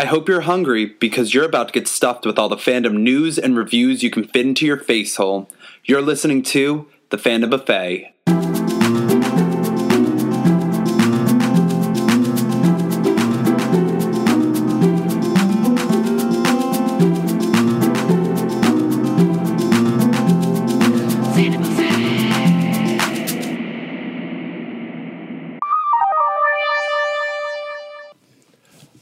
I hope you're hungry because you're about to get stuffed with all the fandom news and reviews you can fit into your face hole. You're listening to The Fandom Buffet.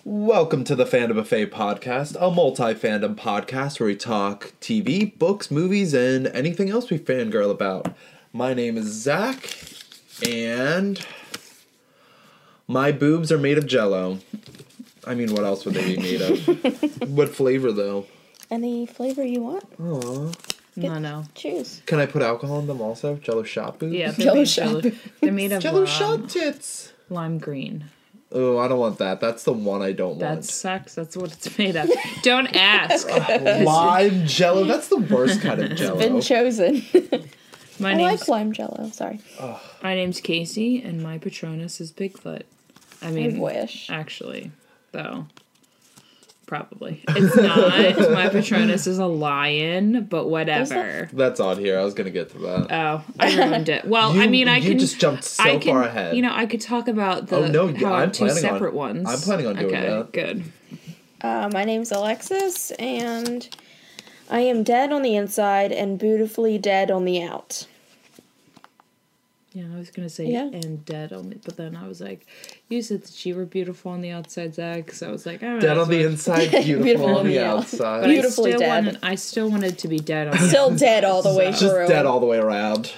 Welcome to the Fandom Buffet podcast, a multi-fandom podcast where we talk TV, books, movies, and anything else we fangirl about. My name is Zach, and my boobs are made of Jell-O. I mean, what else would they be made of? What flavor, though? Any flavor you want. Aw. No. Choose. Can I put alcohol in them also? Jell-O shot boobs? Yeah, Jell-O shot. They're made of Jell-O shot tits. Lime green. Oh, I don't want that. That's the one I don't want. That sucks. That's what it's made of. Don't ask. Lime Jell-O. That's the worst kind of Jell-O. It's been chosen. I like lime Jell-O. Sorry. Ugh. My name's Casey, and my Patronus is Bigfoot. I mean, I wish. Actually, though, probably. It's not. My Patronus is a lion, but whatever. That's on here. I was going to get to that. Oh, I ruined it. Well, You just jumped far ahead. You know, I could talk about two separate ones. I'm planning on doing that. Good. My name's Alexis, and I am dead on the inside and beautifully dead on the out. Yeah, I was going to say, and dead on the... But then I was like, you said that you were beautiful on the outside, Zach. So I was like, I don't know. Dead on the inside, beautiful on the outside. But beautifully dead. I still wanted to be dead on the outside. Still dead all the way through. Just dead all the way around.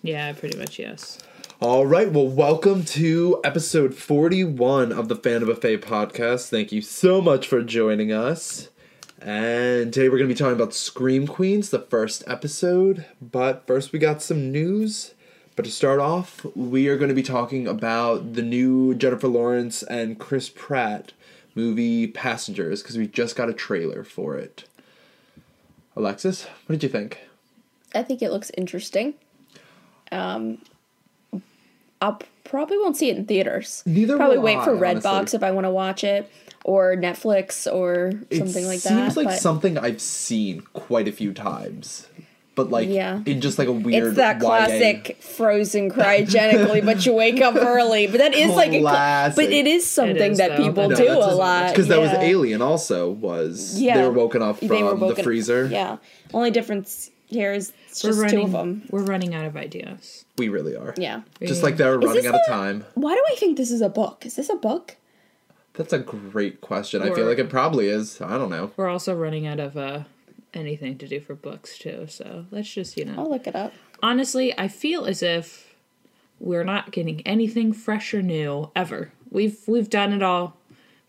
Yeah, pretty much, yes. All right, well, welcome to episode 41 of the Fandom Buffet podcast. Thank you so much for joining us. And today we're going to be talking about Scream Queens, the first episode. But first we got some news. But to start off, we are going to be talking about the new Jennifer Lawrence and Chris Pratt movie Passengers, because we just got a trailer for it. Alexis, what did you think? I think it looks interesting. I probably won't see it in theaters. Neither will I, probably wait for Redbox if I want to watch it, or Netflix, or something like that. It seems like something I've seen quite a few times. But, in just, a weird... It's that classic frozen cryogenically, but you wake up early. But that is, but it is something that people do a lot. Because that was Alien also, They were woken up from the freezer. Yeah. Only difference here is it's just two of them. We're running out of ideas. We really are. Yeah. Just like they're running out of time. Why do I think this is a book? Is this a book? That's a great question. I feel like it probably is. I don't know. We're also running out of... anything to do for books too, so let's just, I'll look it up. Honestly, I feel as if we're not getting anything fresh or new ever. We've done it all,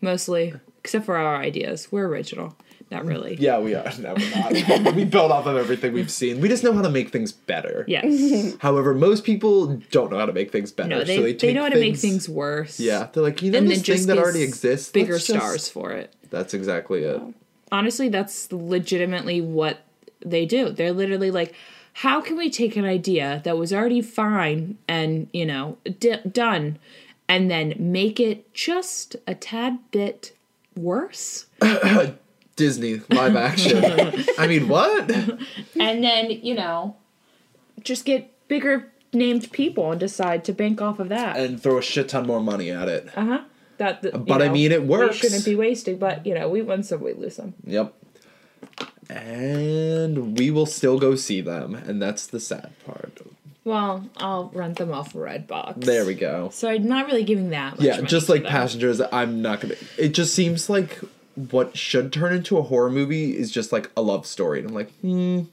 mostly, except for our ideas. We're original. Not really. Yeah, we are. No, we're not. We build off of everything we've seen. We just know how to make things better. Yes. However, most people don't know how to make things better. No, they know how to make things worse. Yeah, they're like, this thing that already exists? Bigger stars for it. That's exactly it. Wow. Honestly, that's legitimately what they do. They're literally like, how can we take an idea that was already fine and, done, and then make it just a tad bit worse? Disney, live action. I mean, what? And then, just get bigger named people and decide to bank off of that. And throw a shit ton more money at it. Uh-huh. It works. We shouldn't be wasting, but, we win some, we lose some. Yep. And we will still go see them, and that's the sad part. Well, I'll rent them off Redbox. There we go. So I'm not really giving that much money just like Passengers, I'm not going to... It just seems like what should turn into a horror movie is just like a love story. And I'm like,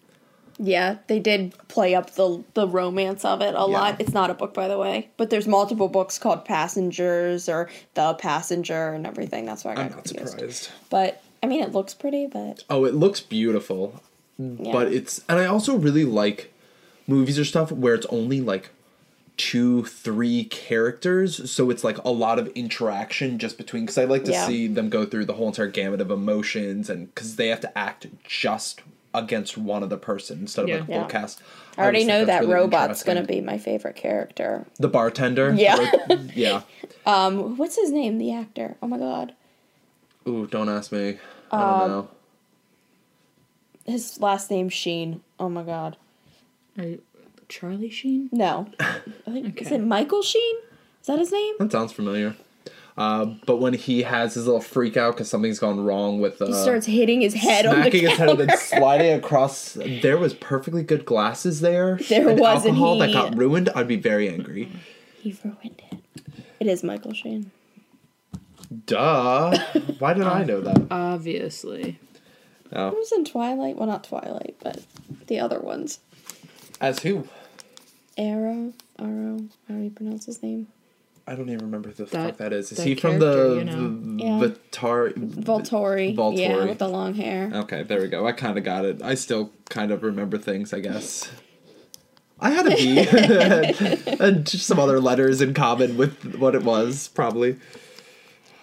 Yeah, they did play up the romance of it a lot. It's not a book, by the way. But there's multiple books called Passengers or The Passenger and everything. That's why I'm not surprised. But, it looks pretty, but... Oh, it looks beautiful. Yeah. But it's... And I also really like movies or stuff where it's only, 2-3 characters. So it's, a lot of interaction just between... Because I like to see them go through the whole entire gamut of emotions and... Because they have to act just... against one other person instead of full cast. I already know that really robot's going to be my favorite character. The bartender? Yeah. Yeah. What's his name, the actor? Oh, my God. Ooh, don't ask me. I don't know. His last name Sheen. Oh my god. Charlie Sheen? No. I think okay. Is it Michael Sheen? Is that his name? That sounds familiar. But when he has his little freak out because something's gone wrong with... he starts hitting his head on the counter. Smacking his head and then sliding across. There was perfectly good glasses there. There was alcohol that got ruined. I'd be very angry. He ruined it. It is Michael Sheen. Duh. Why did I know that? Obviously. Oh. He was in Twilight. Well, not Twilight, but the other ones. As who? Arrow. How do you pronounce his name? I don't even remember who the fuck that is. Is he from the... You know? Volturi. Yeah, with the long hair. Okay, there we go. I kind of got it. I still kind of remember things, I guess. I had a B. And just some other letters in common with what it was, probably.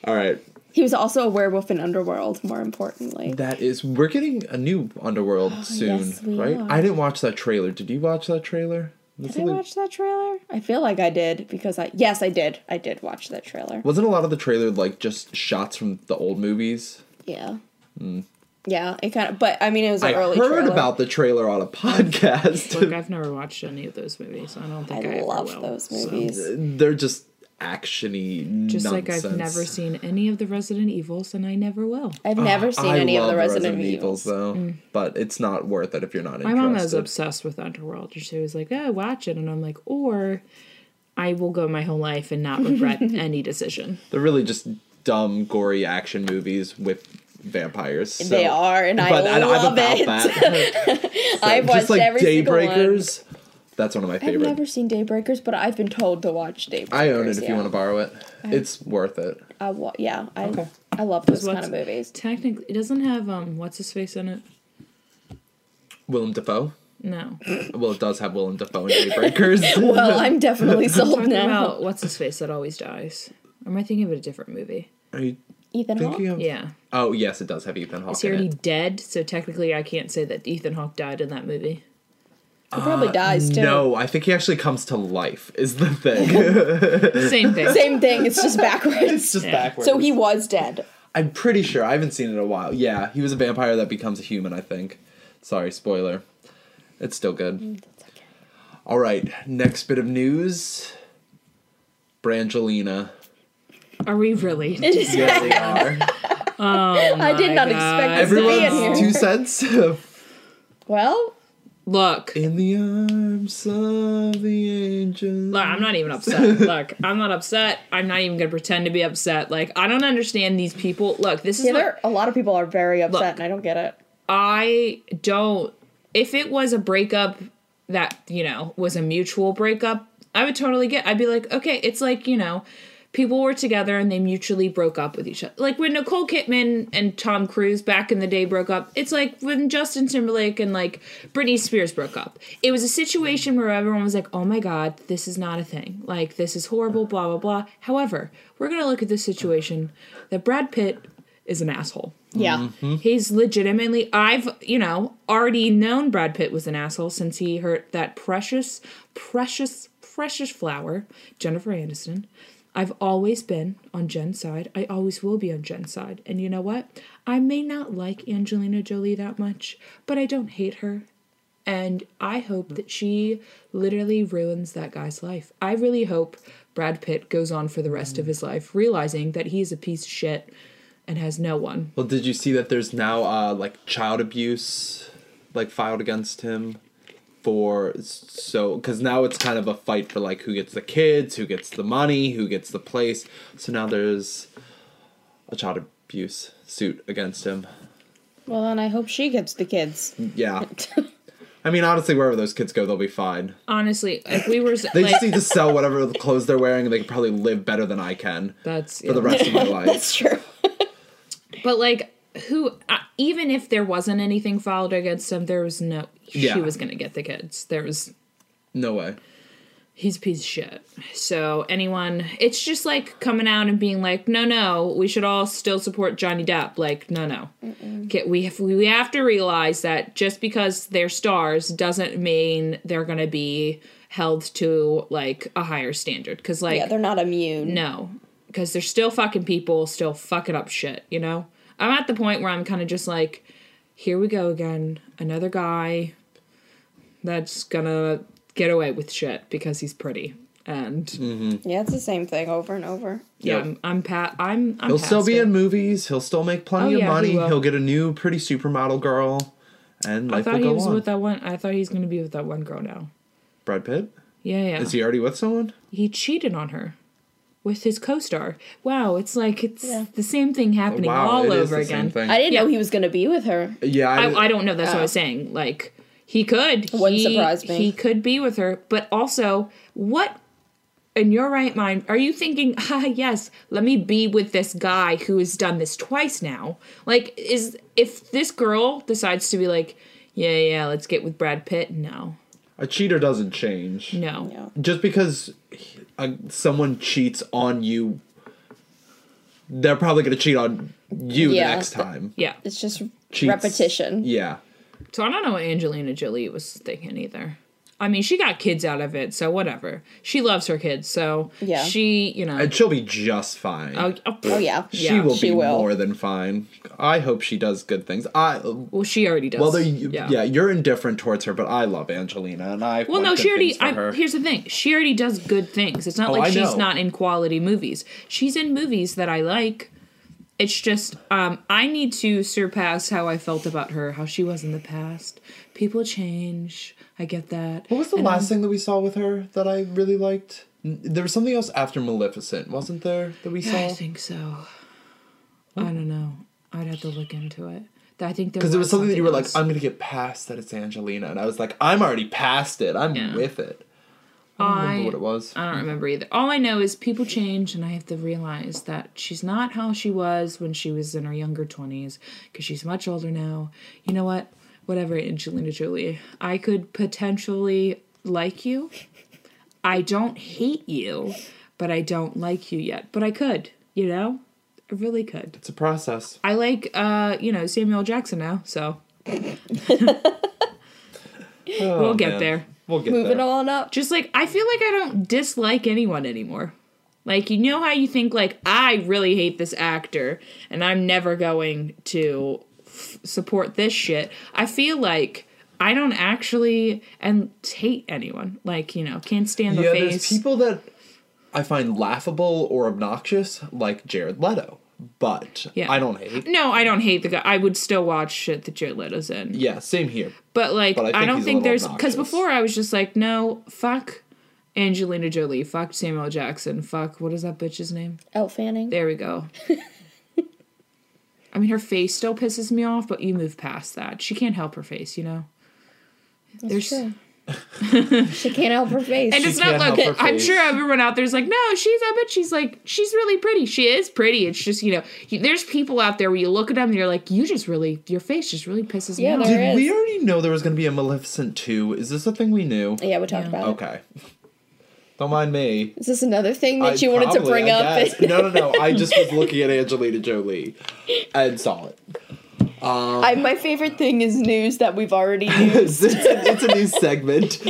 All right. He was also a werewolf in Underworld, more importantly. That is... We're getting a new Underworld soon, yes, right? I didn't watch that trailer. Did you watch that trailer? Did I watch that trailer? I feel like I did because I did. I did watch that trailer. Wasn't a lot of the trailer like just shots from the old movies? Yeah. Mm. Yeah, it kind of. But I mean, it was an early trailer. I heard about the trailer on a podcast. Look, I've never watched any of those movies. So I don't think I love those movies. So. They're just actiony. Just nonsense. Like I've never seen any of the Resident Evils, and I never will. I've never seen any of the Resident Evils, though. Mm. But it's not worth it if you're not interested. My mom is obsessed with Underworld. She was like, "Oh, watch it," and I'm like, "Or I will go my whole life and not regret any decision." They're really just dumb, gory action movies with vampires. So. They are, and I love it. So, I've watched every Daybreakers. Single one. That's one of my favorites. I've never seen Daybreakers, but I've been told to watch Daybreakers. I own it if you want to borrow it. It's worth it. I love those kind of movies. Technically, it doesn't have, what's-his-face in it? Willem Dafoe? No. Well, it does have Willem Dafoe in Daybreakers. Well, I'm definitely sold now. About what's-his-face that always dies? Or am I thinking of a different movie? Are you Ethan Hawke? Yeah. Oh, yes, it does have Ethan Hawke in it. Is he already dead? So technically I can't say that Ethan Hawke died in that movie. He probably dies, too. No, I think he actually comes to life, is the thing. Same thing. It's just backwards. It's just backwards. So he was dead. I'm pretty sure. I haven't seen it in a while. Yeah, he was a vampire that becomes a human, I think. Sorry, spoiler. It's still good. That's okay. All right, next bit of news. Brangelina. Are we really? Yeah, we are. Oh, I did not expect this to be in here. Everyone's 2 cents. Well... Look. In the arms of the angels. Look, I'm not even upset. Look, I'm not upset. I'm not even going to pretend to be upset. Like, I don't understand these people. Look, this is... a lot of people are very upset, and I don't get it. I don't... If it was a breakup that, was a mutual breakup, I would totally get... I'd be like, okay, it's like, people were together and they mutually broke up with each other. Like when Nicole Kidman and Tom Cruise back in the day broke up, it's like when Justin Timberlake and like Britney Spears broke up. It was a situation where everyone was like, oh my God, this is not a thing. Like this is horrible, blah, blah, blah. However, we're going to look at this situation that Brad Pitt is an asshole. Yeah. Mm-hmm. He's legitimately, I've, already known Brad Pitt was an asshole since he hurt that precious, precious, precious flower, Jennifer Aniston. I've always been on Jen's side. I always will be on Jen's side. And you know what? I may not like Angelina Jolie that much, but I don't hate her. And I hope that she literally ruins that guy's life. I really hope Brad Pitt goes on for the rest of his life, realizing that he's a piece of shit and has no one. Well, did you see that there's now, child abuse, filed against him? Because now it's kind of a fight for who gets the kids, who gets the money, who gets the place. So now there's a child abuse suit against him. Well, then I hope she gets the kids. Yeah. I mean, honestly, wherever those kids go, they'll be fine. Honestly, if we were... They just need to sell whatever clothes they're wearing and they can probably live better than I can. For the rest of my life. That's true. But even if there wasn't anything filed against him, there was no... She was going to get the kids. There was... No way. He's a piece of shit. So anyone... It's just coming out and being no, we should all still support Johnny Depp. No. We have to realize that just because they're stars doesn't mean they're going to be held to, a higher standard. Because, they're not immune. No. because there's still fucking people still fucking up shit, you know? I'm at the point where I'm kind of just like, here we go again. Another guy that's gonna get away with shit because he's pretty. And mm-hmm. yeah, it's the same thing over and over. Yeah, yep. I'm he'll still be in movies. He'll still make plenty of money. He'll get a new pretty supermodel girl, and life will go on. I thought he's going to be with that one girl now. Brad Pitt. Yeah. Is he already with someone? He cheated on her with his co-star. Wow, it's like the same thing happening all over again. I didn't know he was going to be with her. Yeah, I don't know. That's what I was saying. Like he could. Wouldn't surprise me. He could be with her, but also what? In your right mind, are you thinking, yes, let me be with this guy who has done this twice now? Like, if this girl decides to be like, yeah, let's get with Brad Pitt, no. A cheater doesn't change. No. Just because someone cheats on you, they're probably going to cheat on you the next time. Yeah. It's just repetition. Yeah. So I don't know what Angelina Jolie was thinking either. I mean, she got kids out of it, so whatever. She loves her kids, so she, you know. And she'll be just fine. Oh yeah. She will be more than fine. I hope she does good things. Well, she already does. Well, you're indifferent towards her, but I love Angelina, and I want good things for her. Here's the thing. She already does good things. It's not like she's not in quality movies. She's in movies that I like. It's just, I need to surpass how I felt about her, how she was in the past. People change. I get that. What was the last thing that we saw with her that I really liked? There was something else after Maleficent, wasn't there, that we saw? I think so. I don't know. I'd have to look into it. I think there was it was something that you were else. Like, I'm going to get past that it's Angelina. And I was like, I'm already past it. I'm with it. I don't remember what it was. I don't remember either. All I know is people change, and I have to realize that she's not how she was when she was in her younger 20s, because she's much older now. You know what? Whatever, Angelina Jolie. I could potentially like you. I don't hate you, but I don't like you yet. But I could, you know? I really could. It's a process. I like, Samuel Jackson now, so. We'll get there. We'll get moving on up. Just like, I feel like I don't dislike anyone anymore. Like, you know how you think, like, I really hate this actor, and I'm never going to support this shit. I feel like I don't actually hate anyone. Like, you know, can't stand the face. There's people that I find laughable or obnoxious, like Jared Leto. But I don't hate. No, I don't hate the guy. I would still watch shit that Jared Leto's in. Yeah, same here. But like, but I don't think there's because before I was just like, no, fuck Angelina Jolie, fuck Samuel Jackson, fuck what is that bitch's name? Elle Fanning. There we go. I mean, her face still pisses me off, but you move past that. She can't help her face, you know. That's true. She can't help her face. And it's not like I'm sure everyone out there's like, no, she's really pretty. She is pretty. It's just, you know, there's people out there where you look at them and you're like, your face just really pisses me off. Did we already know there was going to be a Maleficent 2? Is this a thing we knew? Yeah, we talked about it. Okay. Don't mind me. Is this another thing that you wanted to bring up? No. I just was looking at Angelina Jolie and saw it. My favorite thing is news that we've already used. It's a new segment.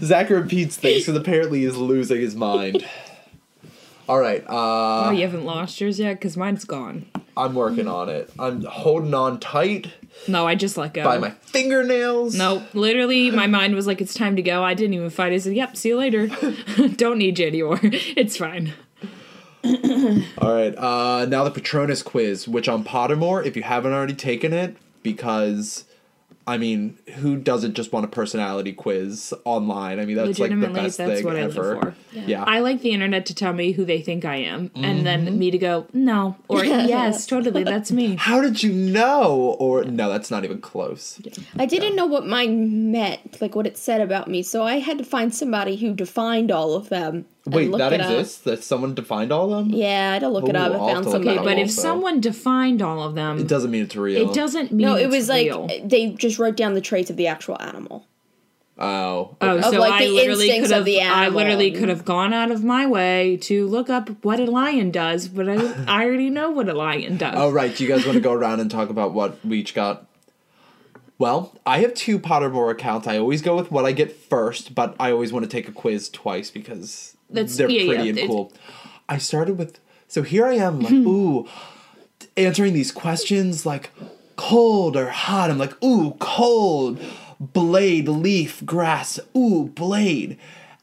Zach repeats things because apparently he's losing his mind. All right. You haven't lost yours yet? Because mine's gone. I'm working on it. I'm holding on tight. No, I just let go. By my fingernails. No, literally my mind was like, it's time to go. I didn't even fight. I said, yep, see you later. Don't need you anymore. It's fine. All right, now the Patronus quiz, which on Pottermore, if you haven't already taken it, because, I mean, who doesn't just want a personality quiz online? I mean, that's like the best thing ever. Legitimately, that's what I live for. Yeah. Yeah. I like the internet to tell me who they think I am, and then me to go, no, or yes, totally, that's me. How did you know? Or, no, that's not even close. Yeah. I didn't know what mine meant, like what it said about me, so I had to find somebody who defined all of them. Wait, that exists? That someone defined all of them? Yeah, I had to look it up. I found something. Okay, but if someone defined all of them... It doesn't mean it's real. It doesn't mean it's real. No, it was like they just wrote down the traits of the actual animal. Oh. Okay. Oh, so like the instincts of the animal. I literally could have gone out of my way to look up what a lion does, but I already know what a lion does. Oh, right. You guys want to go around and talk about what we each got? Well, I have two Pottermore accounts. I always go with what I get first, but I always want to take a quiz twice because... They're pretty and cool. I started with So here I am, like, ooh, answering these questions, like, cold or hot. I'm like, ooh, cold. Blade, leaf, grass. Ooh, blade.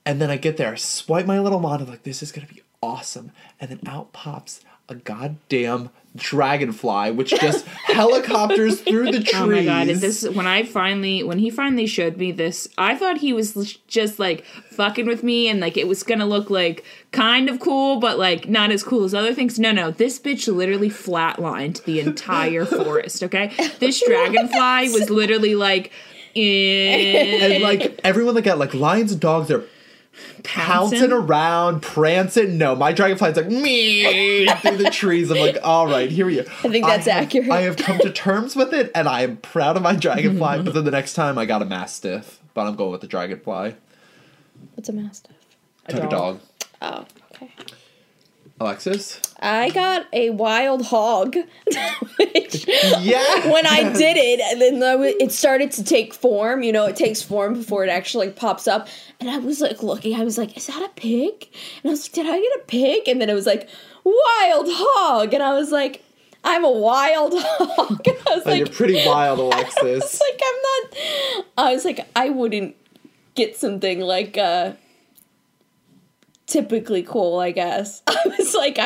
And then I get there, I swipe my little monitor, like, this is going to be awesome. And then out pops a goddamn dragonfly, which just helicopters through the trees. Oh my god, when he finally showed me this, I thought he was just, like, fucking with me, and, like, it was gonna look, like, kind of cool, but, like, not as cool as other things. No, this bitch literally flatlined the entire forest, okay? This dragonfly was literally, like, and, like, everyone that got, like, lions and dogs, they're pouncing around, prancing. No, my dragonfly's like, me through the trees. I'm like, all right, here we go. I think that's accurate. I have come to terms with it, and I am proud of my dragonfly. But then the next time, I got a mastiff. But I'm going with the dragonfly. What's a mastiff? A dog. Oh, okay. Alexis? I got a wild hog. Which, yeah. When I did it, and then it started to take form. You know, it takes form before it actually pops up. And I was like looking. I was like, is that a pig? And I was like, did I get a pig? And then it was like, wild hog. And I was like, I'm a wild hog. And I was like, you're pretty wild, Alexis. I was like, I wouldn't get something like typically cool, I guess. I was like,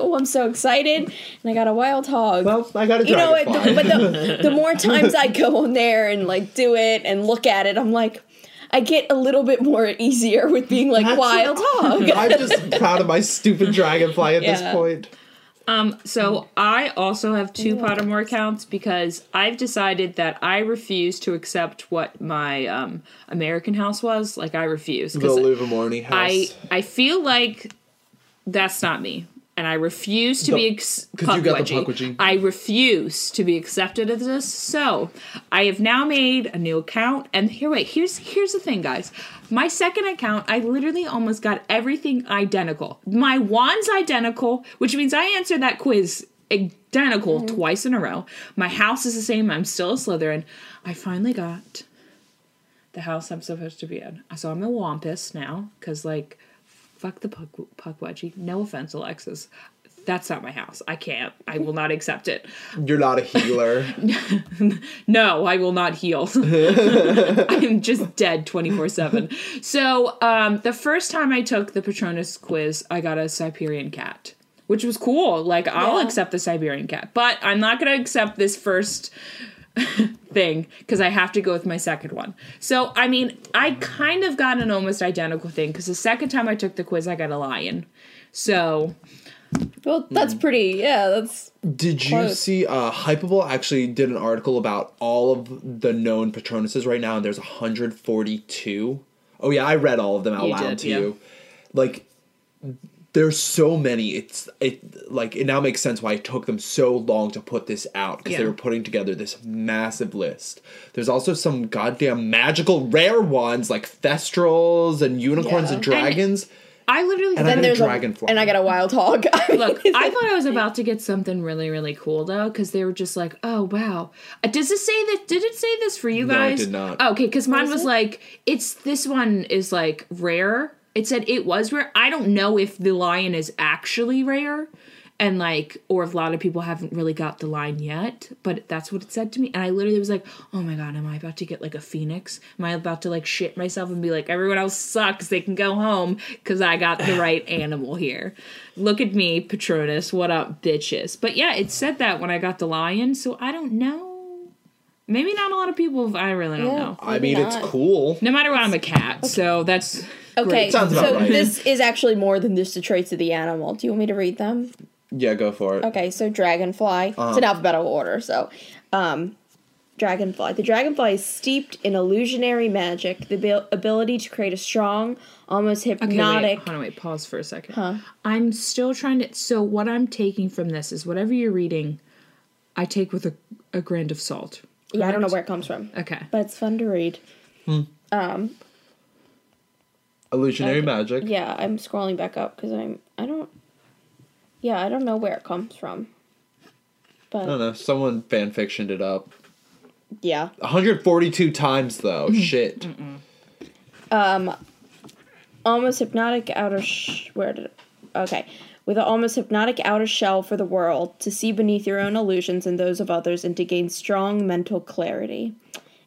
oh, I'm so excited, and I got a wild hog. Well, I got a dragonfly. You know what? But the more times I go in there and, like, do it and look at it, I'm like, I get a little bit more easier with being like, wild hog. I'm just proud of my stupid dragonfly at this point. So I also have two Pottermore accounts because I've decided that I refuse to accept what my American house was. Like, I refuse. The Livermore house. I feel like that's not me. And I refuse to be puck wedgie. I refuse to be accepted as this. So I have now made a new account. And here's the thing, guys. My second account, I literally almost got everything identical. My wand's identical, which means I answered that quiz identical twice in a row. My house is the same. I'm still a Slytherin. I finally got the house I'm supposed to be in. So I'm a Wampus now because, like, fuck the puck wedgie. No offense, Alexis. That's not my house. I can't. I will not accept it. You're not a healer. No, I will not heal. I'm just dead 24/7. So the first time I took the Patronus quiz, I got a Siberian cat, which was cool. Like, I'll accept the Siberian cat. But I'm not going to accept this first thing because I have to go with my second one. So, I mean, I kind of got an almost identical thing because the second time I took the quiz, I got a lion. So, well, that's pretty. Yeah, that's. Did close. You see? Hypeable actually did an article about all of the known Patronuses right now, and there's 142. Oh yeah, I read all of them out loud to you. Like, there's so many. It now makes sense why it took them so long to put this out because they were putting together this massive list. There's also some goddamn magical rare ones like Thestrals and unicorns and dragons. And I got a wild hog. Look, I thought I was about to get something really, really cool, though, because they were just like, oh, wow. Does it say that? Did it say this for you guys? No, it did not. Oh, okay, because mine was like, this one is, like, rare. It said it was rare. I don't know if the lion is actually rare and, like, or if a lot of people haven't really got the lion yet, but that's what it said to me. And I literally was like, oh, my God, am I about to get, like, a phoenix? Am I about to, like, shit myself and be like, everyone else sucks. They can go home because I got the right animal here. Look at me, Patronus. What up, bitches? But, yeah, it said that when I got the lion, so I don't know. Maybe not a lot of people, I really don't know. I mean, it's cool. No matter what, I'm a cat, so that's great. Sounds about right. This is actually more than just the traits of the animal. Do you want me to read them? Yeah, go for it. Okay, so dragonfly. It's in alphabetical order, so dragonfly. The dragonfly is steeped in illusionary magic, the ability to create a strong, almost hypnotic... Okay, wait, pause for a second. Huh? I'm still trying to... So what I'm taking from this is whatever you're reading, I take with a grain of salt. Correct? Yeah, I don't know where it comes from. Okay. But it's fun to read. Illusionary magic. Yeah, I'm scrolling back up because I don't know where it comes from. But I don't know. Someone fanfictioned it up. Yeah. 142 times, though. Shit. Almost hypnotic, outer... with an almost hypnotic outer shell for the world, to see beneath your own illusions and those of others, and to gain strong mental clarity.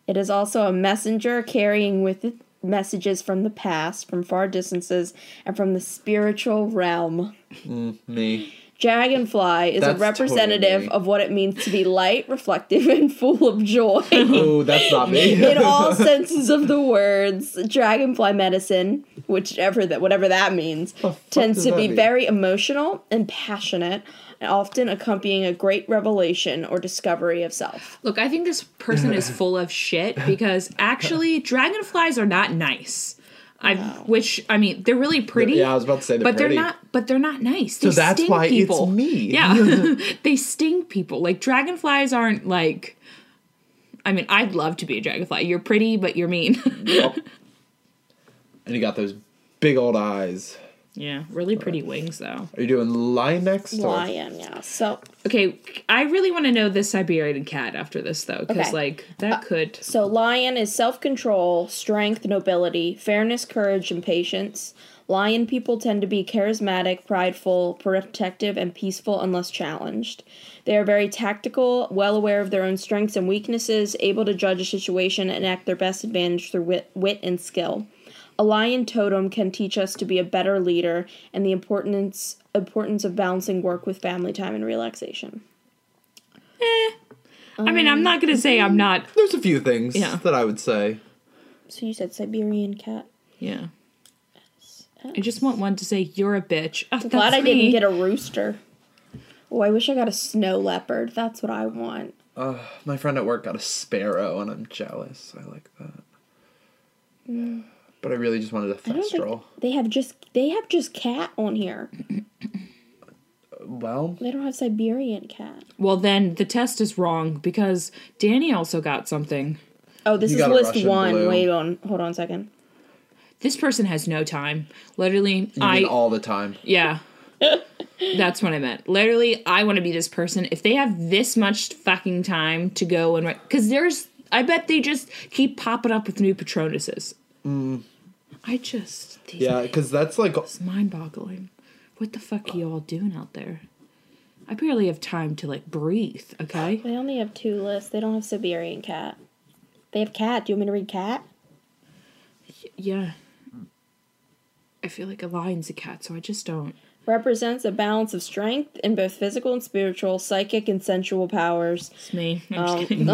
It is also a messenger carrying with it messages from the past, from far distances, and from the spiritual realm. Me. Dragonfly is that's a representative totally of what it means to be light, reflective, and full of joy. Oh, that's not me. In all senses of the words, dragonfly medicine, whatever that means, tends to be very emotional and passionate, and often accompanying a great revelation or discovery of self. Look, I think this person is full of shit, because actually dragonflies are not nice. They're really pretty. Yeah, I was about to say they're pretty. But they're not nice. They so that's sting why people. It's me. Yeah. They sting people. Like, dragonflies aren't like, I mean, I'd love to be a dragonfly. You're pretty, but you're mean. Yep. And you got those big old eyes. Yeah, really pretty wings, though. Are you doing lion next? Lion, yeah. So, okay, I really want to know this Siberian cat after this, though, because, could... So, lion is self-control, strength, nobility, fairness, courage, and patience. Lion people tend to be charismatic, prideful, protective, and peaceful unless challenged. They are very tactical, well aware of their own strengths and weaknesses, able to judge a situation and act their best advantage through wit and skill. A lion totem can teach us to be a better leader and the importance of balancing work with family time and relaxation. I'm not going to say I'm not. There's a few things that I would say. So you said Siberian cat. Yeah. I just want one to say, you're a bitch. Oh, I'm glad I didn't get a rooster. Oh, I wish I got a snow leopard. That's what I want. My friend at work got a sparrow, and I'm jealous. I like that. Mm. But I really just wanted a Thestral. They have just cat on here. Well, they don't have Siberian cat. Well, then the test is wrong, because Danny also got something. Oh, this is list Russian one. Blue. Hold on a second. This person has no time. Literally, mean all the time. Yeah. That's what I meant. Literally, I want to be this person. If they have this much fucking time to go and write, because I bet they just keep popping up with new Patronuses. Mm. Because that's like... It's mind-boggling. What the fuck are you all doing out there? I barely have time to, breathe, okay? They only have two lists. They don't have Siberian cat. They have cat. Do you want me to read cat? Yeah. I feel like a lion's a cat, so I just don't. Represents a balance of strength in both physical and spiritual, psychic and sensual powers. It's me. I'm just kidding.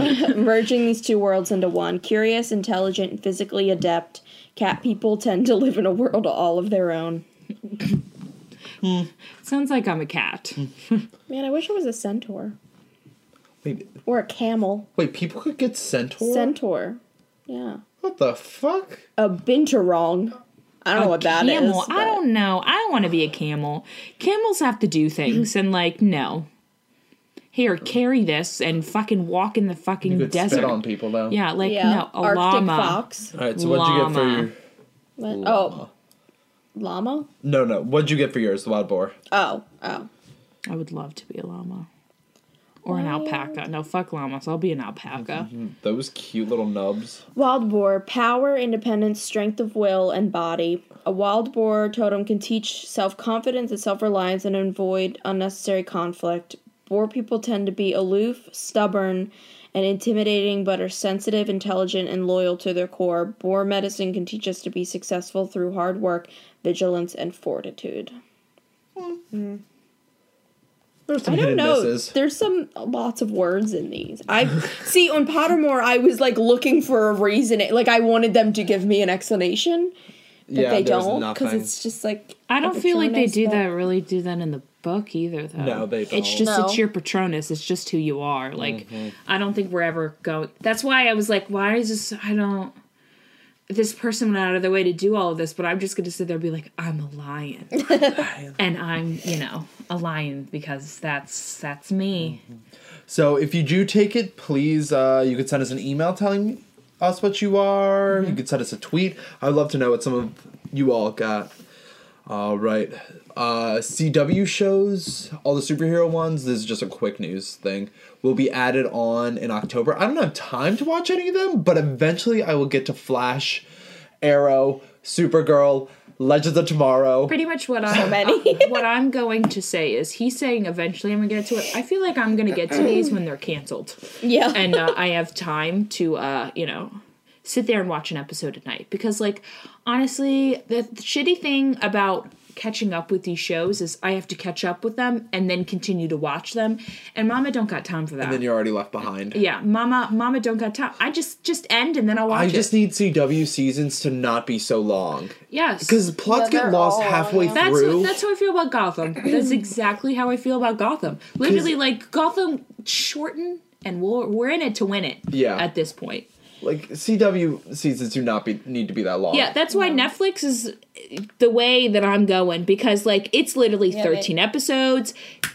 Merging these two worlds into one. Curious, intelligent, and physically adept. Cat people tend to live in a world all of their own. Sounds like I'm a cat. Man, I wish I was a centaur. Wait. Or a camel. Wait, people could get centaur? Centaur. Yeah. What the fuck? A binturong. I don't know what that is. Camel. I don't know. I don't want to be a camel. Camels have to do things, and no. Here, carry this and fucking walk in the fucking desert. Spit on people, though. Yeah, no. A Arctic llama. Fox. All right. So what'd you get for your llama? Oh, llama? No. What'd you get for yours? The wild boar. Oh. I would love to be a llama. Or an alpaca. No, fuck llamas. I'll be an alpaca. Mm-hmm. Those cute little nubs. Wild boar. Power, independence, strength of will, and body. A wild boar totem can teach self-confidence and self-reliance and avoid unnecessary conflict. Boar people tend to be aloof, stubborn, and intimidating, but are sensitive, intelligent, and loyal to their core. Boar medicine can teach us to be successful through hard work, vigilance, and fortitude. Mm-hmm. I don't know. Misses. There's lots of words in these. I see on Pottermore, I was looking for a reason. I wanted them to give me an explanation, but they don't, because it's just I don't feel like they do that. Really do that in the book either, though. No, they don't. It's just it's your Patronus. It's just who you are. I don't think we're ever going. That's why I was why is this? I don't. This person went out of their way to do all of this, but I'm just going to sit there and be I'm a lion. And I'm, a lion, because that's me. Mm-hmm. So if you do take it, please, you could send us an email telling us what you are. Mm-hmm. You could send us a tweet. I'd love to know what some of you all got. All right. CW shows, all the superhero ones, this is just a quick news thing, will be added on in October. I don't have time to watch any of them, but eventually I will get to Flash, Arrow, Supergirl, Legends of Tomorrow. Pretty much what what I'm going to say is he's saying eventually I'm going to get to it. I feel like I'm going to get to these when they're canceled. Yeah. And I have time to, you know, sit there and watch an episode at night. Because, like, honestly, the shitty thing about catching up with these shows is I have to catch up with them and then continue to watch them. And Mama don't got time for that. And then you're already left behind. Yeah. Mama don't got time. I just end and then I'll watch it. I just need CW seasons to not be so long. Yes. Because plots get lost halfway through. That's how I feel about Gotham. That's exactly how I feel about Gotham. Literally, like, Gotham shortened and we're in it to win it. Yeah. At this point. Like, CW seasons do not need to be that long. Yeah, that's why Netflix is the way that I'm going, because, like, it's literally 13 episodes.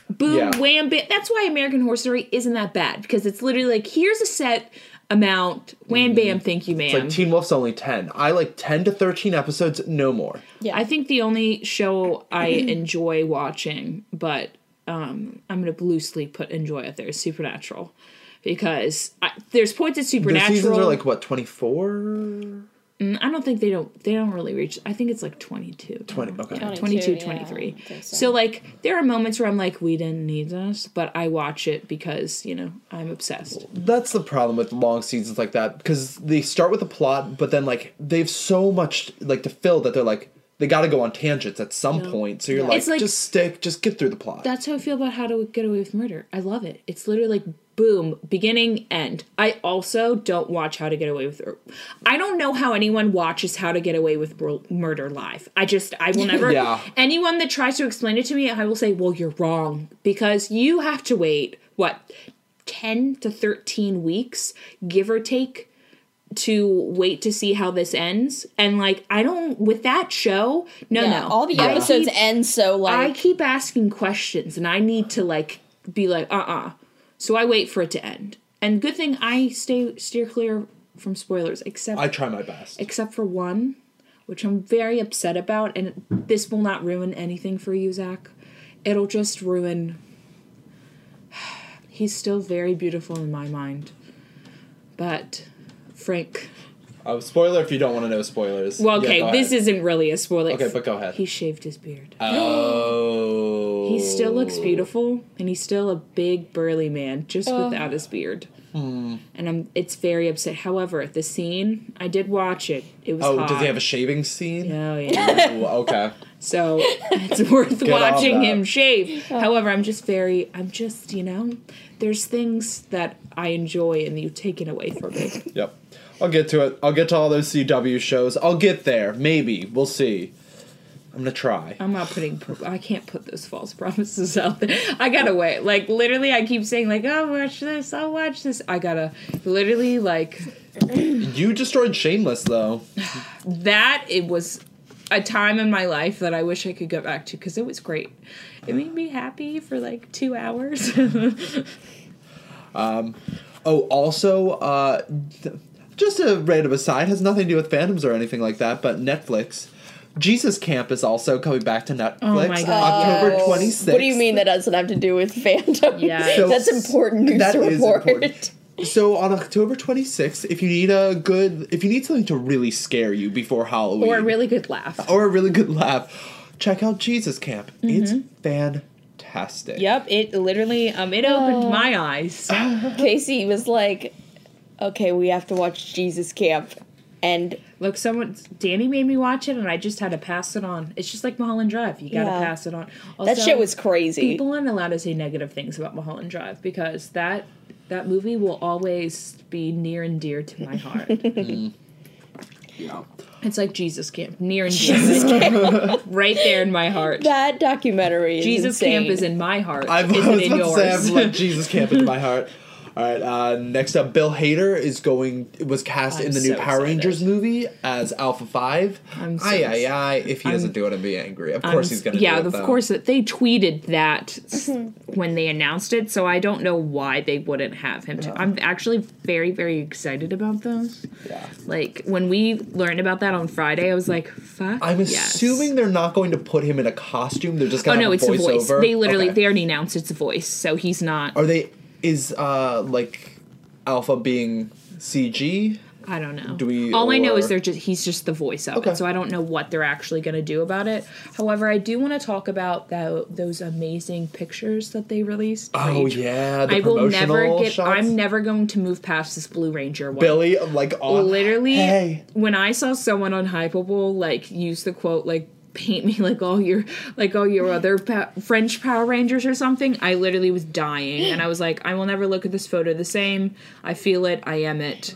Boom, wham, bam. That's why American Horror Story isn't that bad, because it's literally like, here's a set amount, wham, bam, thank you, ma'am. It's like Teen Wolf's only 10. I like 10 to 13 episodes, no more. Yeah, I think the only show I enjoy watching, but I'm going to loosely put enjoy out there, is Supernatural. Because there's points at Supernatural. The seasons are like, what, 24? I don't think they don't really reach. I think it's like 22. 20, okay. Yeah, 22, 23. Yeah, so, like, there are moments where I'm like, we didn't need this, but I watch it because, you know, I'm obsessed. That's the problem with long seasons like that, because they start with a plot, but then, like, they have so much, like, to fill that they're like, they got to go on tangents at some point. So you're like, just get through the plot. That's how I feel about How to Get Away with Murder. I love it. It's literally like, boom, beginning, end. I also don't watch How to Get Away with... I don't know how anyone watches How to Get Away with Murder live. I will never... Anyone that tries to explain it to me, I will say, well, you're wrong. Because you have to wait, what, 10 to 13 weeks, give or take, to wait to see how this ends. And, like, I don't... With that show, no. All the episodes end, so, like... I keep asking questions, and I need to, like, be like, So I wait for it to end. And good thing I steer clear from spoilers, except... I try my best. Except for one, which I'm very upset about, and this will not ruin anything for you, Zach. It'll just ruin... He's still very beautiful in my mind. But, Frank... Spoiler if you don't want to know spoilers. Well, okay, this isn't really a spoiler. Okay, but go ahead. He shaved his beard. Oh. He still looks beautiful, and he's still a big, burly man, just without his beard. Hmm. And it's very upset. However, the scene, I did watch it. It was hot. Does he have a shaving scene? Oh, yeah. Ooh, okay. So, it's worth watching him shave. However, I'm just, you know, there's things that I enjoy and you've taken away from me. Yep. I'll get to it. I'll get to all those CW shows. I'll get there. Maybe. We'll see. I'm going to try. I'm not putting... I can't put those false promises out there. I got to wait. Like, literally, I keep saying, like, I'll watch this. I got to literally, like... You destroyed Shameless, though. It was a time in my life that I wish I could go back to, because it was great. It made me happy for, like, 2 hours. Just a random aside, has nothing to do with fandoms or anything like that, but Netflix. Jesus Camp is also coming back to Netflix. Oh my God. October 26th. What do you mean that doesn't have to do with fandoms? Yeah. So that's important news to report. So on October 26th, if you need something to really scare you before Halloween. Or a really good laugh, check out Jesus Camp. Mm-hmm. It's fantastic. Yep, it literally, it opened my eyes. Casey was like, okay, we have to watch Jesus Camp. And look, Danny made me watch it, and I just had to pass it on. It's just like Mulholland Drive. You gotta pass it on. Also, that shit was crazy. People aren't allowed to say negative things about Mulholland Drive, because that movie will always be near and dear to my heart. Yeah. It's like Jesus Camp, near and dear. Jesus Camp, right there in my heart. That documentary is Jesus insane. Camp is in my heart. I was about to say, I have Jesus Camp in my heart. All right, next up, Bill Hader was cast in the new Power Rangers movie as Alpha 5. I'm so if he doesn't do it, I'd be angry. Of course he's going to do it, though. Yeah, of course. They tweeted that when they announced it, so I don't know why they wouldn't have him. I'm actually very, very excited about those. Yeah. Like, when we learned about that on Friday, I was like, fuck assuming they're not going to put him in a costume. They're just going to have a voiceover. Oh, no, it's a voice. They already announced it's a voice, so he's not... Is, like, Alpha being CG? I don't know. I know is he's just the voice of it, so I don't know what they're actually going to do about it. However, I do want to talk about those amazing pictures that they released. Oh yeah, the promotional shots. I'm never going to move past this Blue Ranger one. Billy, literally, when I saw someone on Hypeable use the quote "paint me like all your other French Power Rangers" or something, I literally was dying, and I was like, I will never look at this photo the same. I feel it. I am it.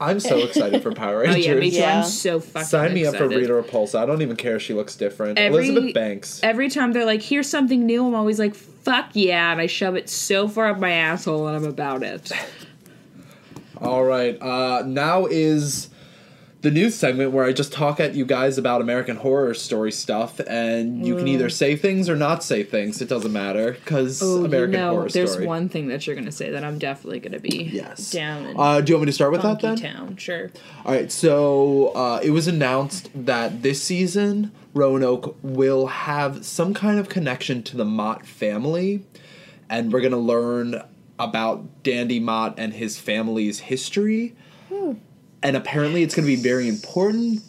I'm so excited for Power Rangers. Oh, yeah, me too. Yeah. I'm so fucking excited. Sign me up for Rita Repulsa. I don't even care if she looks different. Elizabeth Banks. Every time they're like, here's something new, I'm always like, fuck yeah, and I shove it so far up my asshole and I'm about it. All right. Now is the news segment where I just talk at you guys about American Horror Story stuff, and you can either say things or not say things. It doesn't matter, because American Horror Story. There's one thing that you're going to say that I'm definitely going to be down. Do you want me to start with that then? Town, sure. All right, so it was announced that this season, Roanoke will have some kind of connection to the Mott family, and we're going to learn about Dandy Mott and his family's history. And apparently it's going to be very important,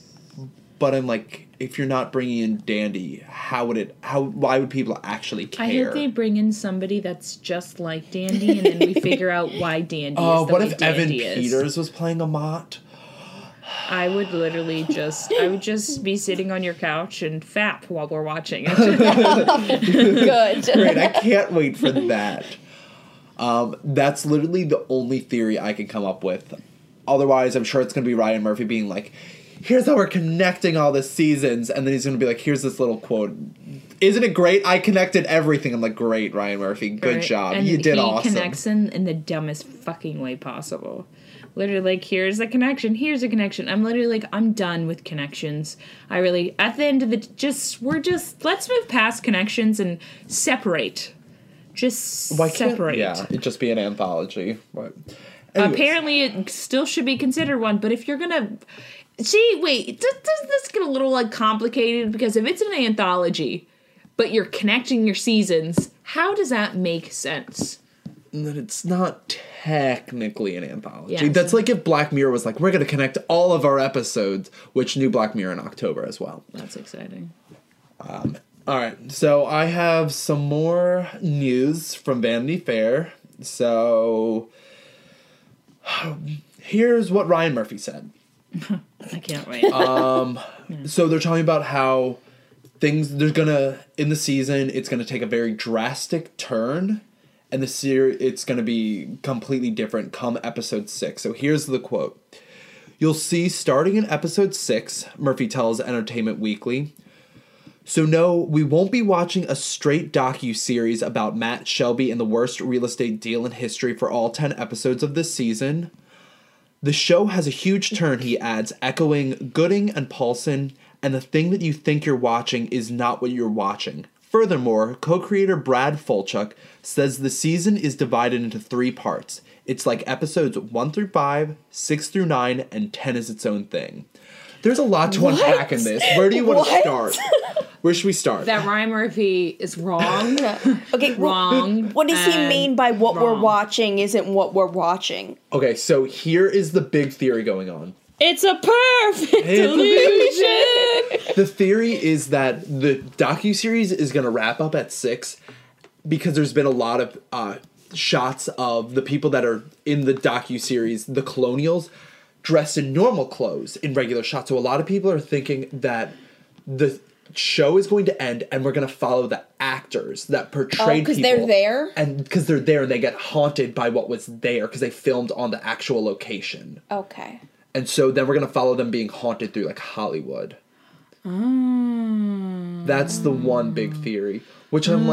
but I'm like, if you're not bringing in Dandy, why would people actually care? I hope they bring in somebody that's just like Dandy, and then we figure out why Dandy is the way Dandy is. What if Evan Peters was playing a Mott? I would literally I would just be sitting on your couch and fap while we're watching it. Good. Great, I can't wait for that. That's literally the only theory I can come up with. Otherwise, I'm sure it's going to be Ryan Murphy being like, here's how we're connecting all the seasons. And then he's going to be like, here's this little quote. Isn't it great? I connected everything. I'm like, great, Ryan Murphy. Good job. And you did awesome. He connects in the dumbest fucking way possible. Literally, like, here's a connection. Here's a connection. I'm literally like, I'm done with connections. I really, at the end of the, let's move past connections and separate. Separate. Yeah, it'd just be an anthology. But anyways. Apparently, it still should be considered one, but if you're gonna... does this get a little, complicated? Because if it's an anthology, but you're connecting your seasons, how does that make sense? That it's not technically an anthology. Yes. That's like if Black Mirror was like, we're gonna connect all of our episodes, which new Black Mirror in October as well. That's exciting. All right, so I have some more news from Vanity Fair. So... here's what Ryan Murphy said. I can't wait. So they're talking about how in the season, it's going to take a very drastic turn, and it's going to be completely different come episode 6. So here's the quote. You'll see starting in episode 6, Murphy tells Entertainment Weekly, so no, we won't be watching a straight docu-series about Matt Shelby and the worst real estate deal in history for all 10 episodes of this season. The show has a huge turn, he adds, echoing Gooding and Paulson, and the thing that you think you're watching is not what you're watching. Furthermore, co-creator Brad Falchuk says the season is divided into 3 parts. It's like episodes 1-5, 6-9, and 10 is its own thing. There's a lot to unpack in this. Where do you want to start? Where should we start? That Ryan Murphy is wrong. Okay, wrong. What does he mean by what we're watching isn't what we're watching? Okay, so here is the big theory going on. It's a perfect illusion. The theory is that the docuseries is going to wrap up at 6 because there's been a lot of shots of the people that are in the docuseries, the Colonials, dressed in normal clothes in regular shots. So a lot of people are thinking that the show is going to end and we're going to follow the actors that portrayed people. Because they're there and they get haunted by what was there because they filmed on the actual location. Okay. And so then we're going to follow them being haunted through Hollywood. Mm. That's the one big theory, which I'm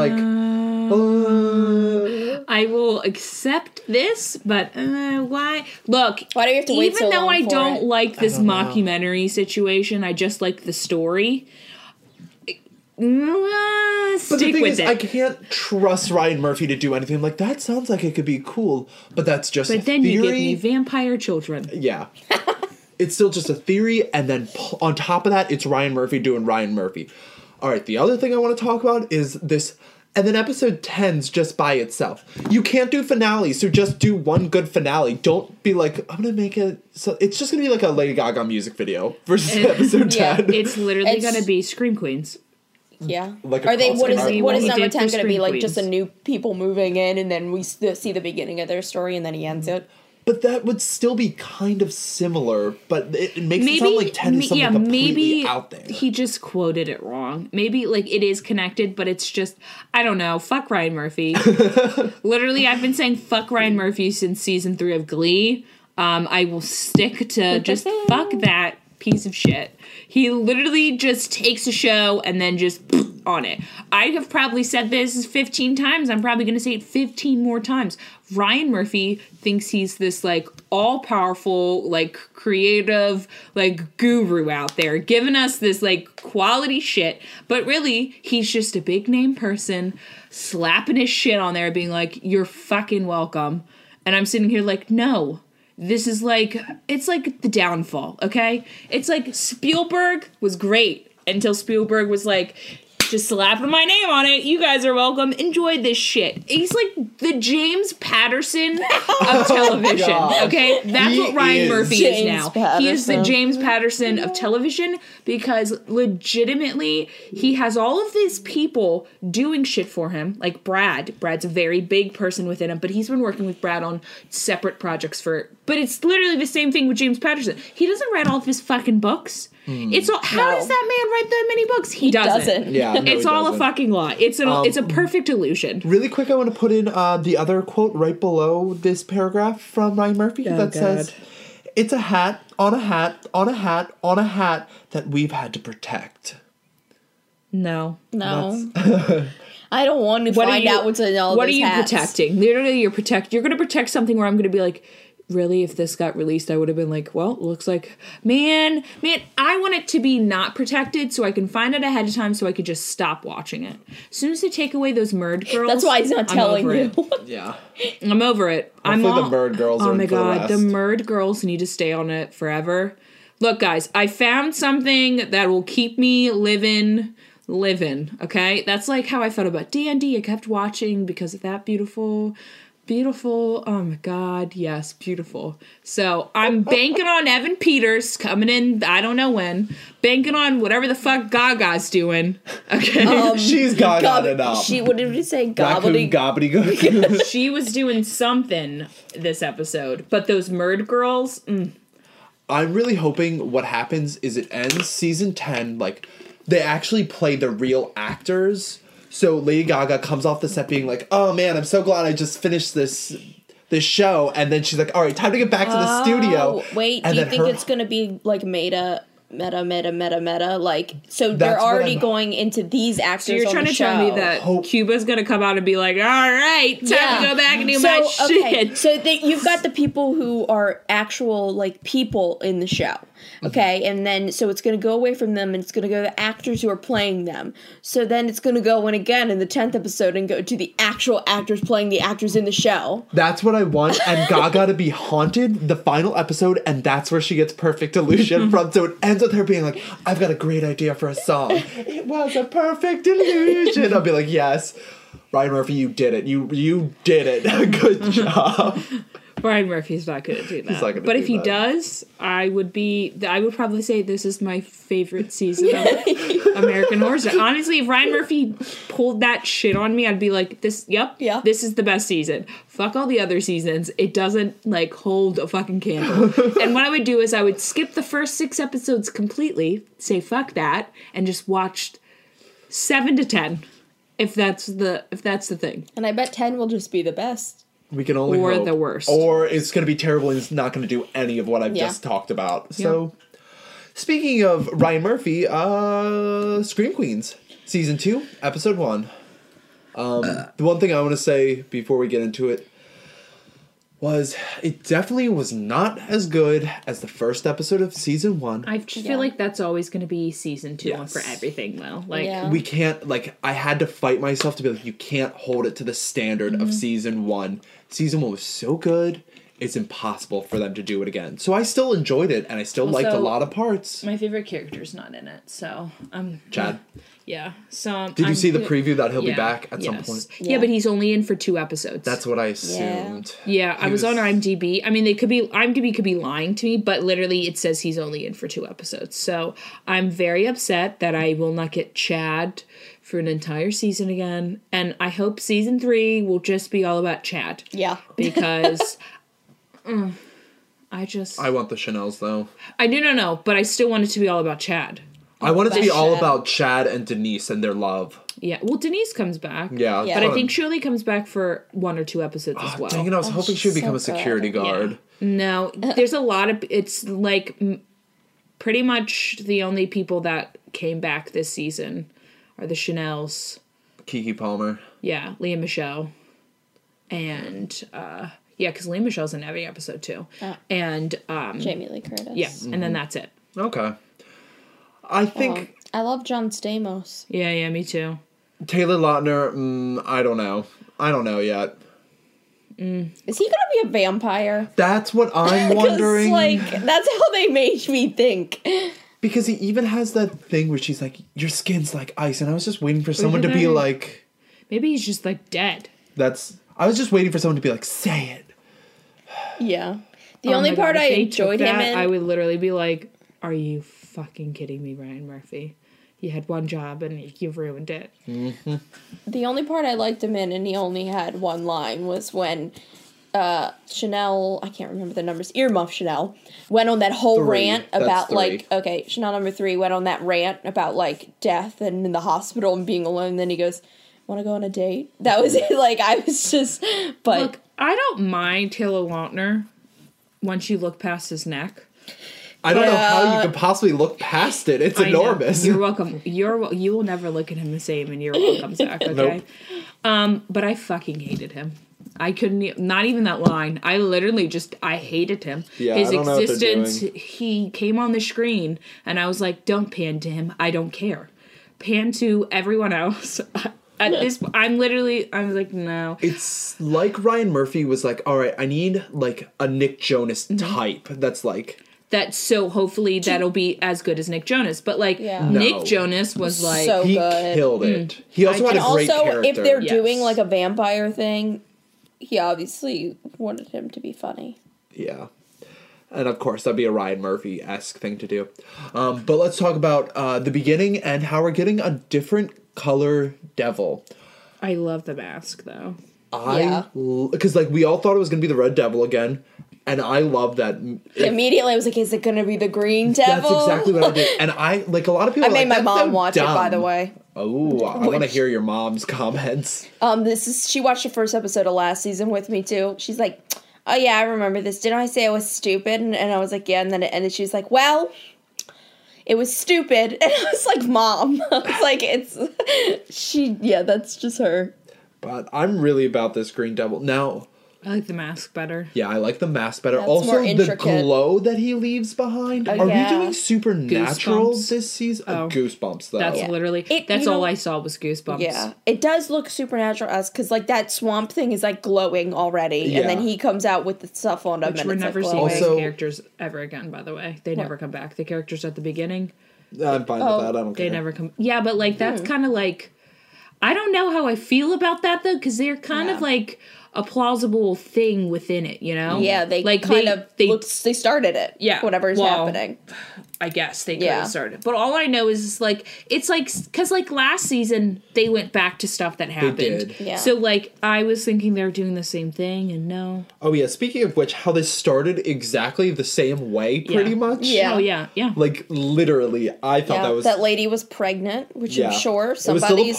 I will accept this, but why? Look, why do you have to wait so long? Even though I don't like this mockumentary situation, I just like the story. Stick with it. I can't trust Ryan Murphy to do anything. I'm like, that sounds like it could be cool, but that's just a theory. But then you give me vampire children. Yeah. It's still just a theory, and then on top of that, it's Ryan Murphy doing Ryan Murphy. All right, the other thing I want to talk about is this And then episode 10's just by itself. You can't do finales, so just do one good finale. Don't be like, I'm going to make it... So it's just going to be like a Lady Gaga music video versus episode 10. It's literally going to be Scream Queens. Yeah. Like are they? What is number 10 going to be? Like just a new people moving in, and then we see the beginning of their story, and then he ends it. But that would still be kind of similar, but it makes it sound like 10 is something completely out there. He just quoted it wrong. Maybe, like, it is connected, but it's just, I don't know, fuck Ryan Murphy. Literally, I've been saying fuck Ryan Murphy since season 3 of Glee. I will stick to just fuck that piece of shit. He literally just takes a show and then just on it. I have probably said this 15 times. I'm probably going to say it 15 more times. Ryan Murphy thinks he's this, like, all-powerful, like, creative, like, guru out there giving us this, like, quality shit. But really, he's just a big-name person slapping his shit on there being like, you're fucking welcome. And I'm sitting here like, no. This is like, it's like the downfall, okay? It's like Spielberg was great until Spielberg was like... just slapping my name on it. You guys are welcome. Enjoy this shit. He's like the James Patterson of television. Okay? That's what Ryan Murphy is now. Patterson. He is the James Patterson of television because legitimately he has all of these people doing shit for him. Like Brad. Brad's a very big person within him, but he's been working with Brad on separate projects for... But it's literally the same thing with James Patterson. He doesn't write all of his fucking books. It's all, how does that man write that many books? He doesn't. Yeah, no, it's all a fucking lie. It's a perfect illusion. Really quick, I want to put in the other quote right below this paragraph from Ryan Murphy that says, "It's a hat on a hat on a hat on a hat that we've had to protect." No. I don't want to find out what's in all these hats. What are you protecting? Literally, you're going to protect something where I'm going to be like, really, if this got released, I would have been like, well, looks like, man, I want it to be not protected so I can find it ahead of time so I could just stop watching it. As soon as they take away those Murd Girls, that's why he's not telling you. Yeah. I'm over it. Hopefully the Murd Girls are in for the last. Oh my God, the Murd Girls need to stay on it forever. Look, guys, I found something that will keep me living, okay? That's like how I felt about D&D. I kept watching because of that beautiful. Oh my God. Yes. Beautiful. So I'm banking on Evan Peters coming in. I don't know when. Banking on whatever the fuck Gaga's doing. Okay. She's Gaga'd it up. She, what did we say? Gobbledygook. She was doing something this episode. But those Murd Girls. I'm really hoping what happens is it ends season 10. Like they actually play the real actors. So Lady Gaga comes off the set being like, oh man, I'm so glad I just finished this show. And then she's like, all right, time to get back to the studio. Wait, and do you think it's going to be like meta? Like, so they're already going into these actors. So you're trying to tell me that Cuba's going to come out and be like, all right, time to go back and do my shit. So you've got the people who are actual like people in the show. Okay, and then, so it's going to go away from them, and it's going to go to the actors who are playing them. So then it's going to go in again in the 10th episode and go to the actual actors playing the actors in the show. That's what I want, and Gaga to be haunted the final episode, and that's where she gets perfect illusion from. So it ends with her being like, I've got a great idea for a song. It was a perfect illusion. I'll be like, yes, Ryan Murphy, you did it. You did it. Good job. Ryan Murphy's not going to do that. But if he does, I would probably say this is my favorite season of American Horror Story. Honestly, if Ryan Murphy pulled that shit on me, I'd be like, this is the best season. Fuck all the other seasons. It doesn't, like, hold a fucking candle. And what I would do is I would skip the first 6 episodes completely, say fuck that, and just watch 7 to 10, if that's the thing. And I bet 10 will just be the best. We can only hope. Or the worst. Or it's going to be terrible and it's not going to do any of what I've just talked about. Yeah. So, speaking of Ryan Murphy, Scream Queens, Season 2, Episode 1. The one thing I want to say before we get into it was it definitely was not as good as the first episode of Season 1. I just feel like that's always going to be Season 2 for everything, though. Like we can't, like, I had to fight myself to be like, you can't hold it to the standard of Season 1. Season 1 was so good. it's impossible for them to do it again. So I still enjoyed it, and I still liked a lot of parts. My favorite character's not in it, so Chad. Yeah. So did you see the preview that he'll be back at some point? Yeah, but he's only in for 2 episodes. That's what I assumed. Yeah, I was on IMDb. I mean, IMDb could be lying to me, but literally it says he's only in for 2 episodes. So I'm very upset that I will not get Chad for an entire season again, and I hope season 3 will just be all about Chad. Yeah, because. I want the Chanels, though. I do not know, but I still want it to be all about Chad. I want it to be all about Chad and Denise and their love. Yeah, well, Denise comes back. Yeah. But I think she only comes back for 1 or 2 episodes as well. Dang it, I was hoping she would become a security guard. Yeah. No, there's a lot of... It's, like, pretty much the only people that came back this season are the Chanels. Keke Palmer. Yeah, Lea Michele. And, yeah, because Lea Michelle's in every episode, too. Oh. And, Jamie Lee Curtis. Yeah, and then that's it. Okay. I think... Oh, I love John Stamos. Yeah, me too. Taylor Lautner, I don't know yet. Is he going to be a vampire? That's what I'm wondering. That's how they made me think. Because he even has that thing where she's like, your skin's like ice, and I was just waiting for someone to be like... Maybe he's just, like, dead. I was just waiting for someone to be like, say it. Yeah. The only part I enjoyed him in... I would literally be like, are you fucking kidding me, Ryan Murphy? You had 1 job and you've ruined it. Mm-hmm. The only part I liked him in, and he only had 1 line, was when Chanel... I can't remember the numbers. Earmuff Chanel went on that whole rant about, like... Okay, Chanel number 3 went on that rant about, like, death and in the hospital and being alone. And then he goes... Want to go on a date? That was it. Like, I was just... But look, I don't mind Taylor Lautner once you look past his neck. I don't know how you could possibly look past it. It's enormous. Know. You're welcome. You will never look at him the same, and you're welcome, Zach. Okay. Nope. But I fucking hated him. I couldn't... Not even that line. I literally just... I hated him. Yeah, his existence, he came on the screen, and I was like, don't pan to him. I don't care. Pan to everyone else. At this point, I was like, no. It's like Ryan Murphy was like, all right, I need, like, a Nick Jonas type that's, like... That's so hopefully that'll be as good as Nick Jonas. But, like, Nick Jonas was, like... So he good. Killed it. He also had a great character. And also, if they're doing, like, a vampire thing, he obviously wanted him to be funny. Yeah. And, of course, that'd be a Ryan Murphy-esque thing to do. But let's talk about the beginning and how we're getting a different... color devil. I love the mask, though. Because we all thought it was going to be the red devil again, and I love that. Immediately I was like, is it going to be the green devil? That's exactly what I did. And I, like, a lot of people... I made my mom watch it, by the way. Oh, I want to hear your mom's comments. She watched the first episode of last season with me, too. She's like, oh, yeah, I remember this. Didn't I say I was stupid? And I was like, yeah, and then it ended. She was like, well... It was stupid. And I was like, Mom. I was like, that's just her. But I'm really about this green devil. Now. I like the mask better. Yeah, I like the mask better. That's also, the glow that he leaves behind. Oh, Are we doing Supernatural this season? Oh. Goosebumps, though. That's literally, all I saw was Goosebumps. Yeah. It does look Supernatural-esque, because, like, that swamp thing is, like, glowing already. Yeah. And then he comes out with the stuff on him. Which we're never seeing those characters ever again, by the way. They never come back. The characters at the beginning. I'm fine with that. I don't care. They never come. Yeah, but, like, that's kind of, like, I don't know how I feel about that, though, because they're kind of, like... a plausible thing within it, you know? Yeah, they they started it. Yeah. Whatever's happening. I guess they could have started it. But all I know is, like, it's like, because, like, last season, they went back to stuff that happened. They did. Yeah. So, like, I was thinking they were doing the same thing, and no. Oh, yeah. Speaking of which, how this started exactly the same way, pretty much. Yeah. Oh, yeah. Yeah. Like, literally, I thought that was... That lady was pregnant, which I'm sure somebody is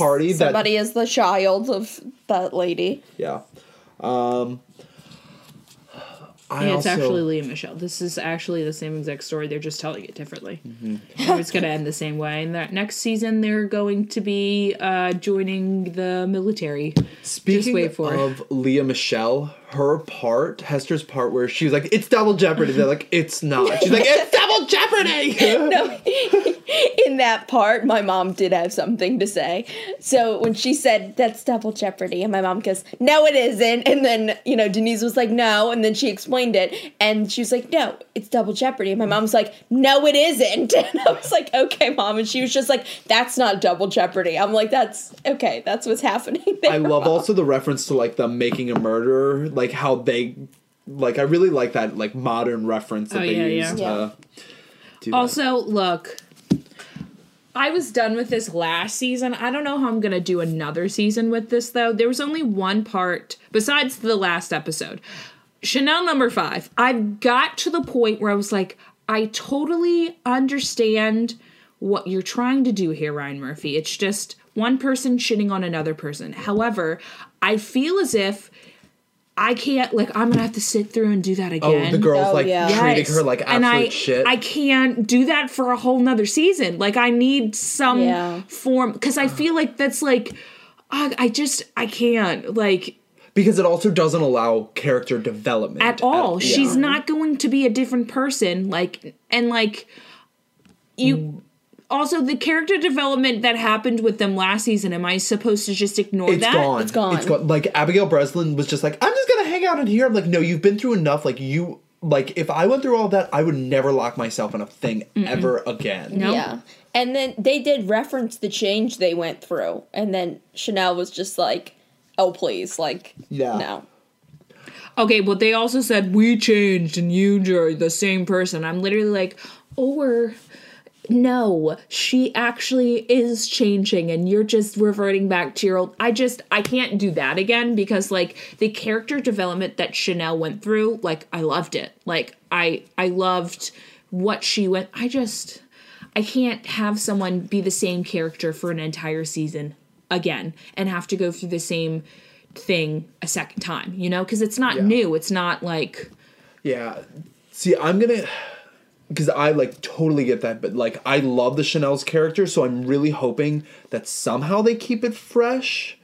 the child of that lady. Yeah. It's actually Lea Michele. This is actually the same exact story. They're just telling it differently. Mm-hmm. It's going to end the same way. And that next season, they're going to be joining the military. Speaking of Lea Michele, Hester's part where she was like, it's double jeopardy. They're like, it's not. She's like, it's double Double Jeopardy! No, in that part, my mom did have something to say. So when she said, that's Double Jeopardy, and my mom goes, no, it isn't. And then, you know, Denise was like, no. And then she explained it. And she was like, no, it's Double Jeopardy. And my mom's like, no, it isn't. And I was like, okay, Mom. And she was just like, that's not Double Jeopardy. I'm like, that's okay. That's what's happening there. I love also the reference to, like, the making a murderer, like how they... Like, I really like that, like, modern reference that used to do also, that. Look, I was done with this last season. I don't know how I'm going to do another season with this, though. There was only one part, besides the last episode. Chanel Number Five. I've got to the point where I was like, I totally understand what you're trying to do here, Ryan Murphy. It's just one person shitting on another person. However, I feel as if... I can't, like, I'm going to have to sit through and do that again. Oh, the girl's, like, treating her like absolute shit. I can't do that for a whole nother season. Like, I need some form, because I feel like that's, like, I can't, like... Because it also doesn't allow character development. At all. She's not going to be a different person, like, and, like, you... Also, the character development that happened with them last season, am I supposed to just ignore that? Gone. It's gone. It's gone. Like, Abigail Breslin was just like, I'm just going to hang out in here. I'm like, no, you've been through enough. Like, you, like, if I went through all that, I would never lock myself in a thing ever again. No. Yeah. And then they did reference the change they went through. And then Chanel was just like, oh, please. Like, no. Okay, well, they also said, we changed and you're the same person. I'm literally like, or... No, she actually is changing and you're just reverting back to your old... I can't do that again because, like, the character development that Chanel went through, like, I loved it. Like, I loved what she went... I can't have someone be the same character for an entire season again and have to go through the same thing a second time, you know? Because it's not new. It's not, like... Yeah. See, I'm gonna... Because I, like, totally get that. But, like, I love the Chanel's character, so I'm really hoping that somehow they keep it fresh.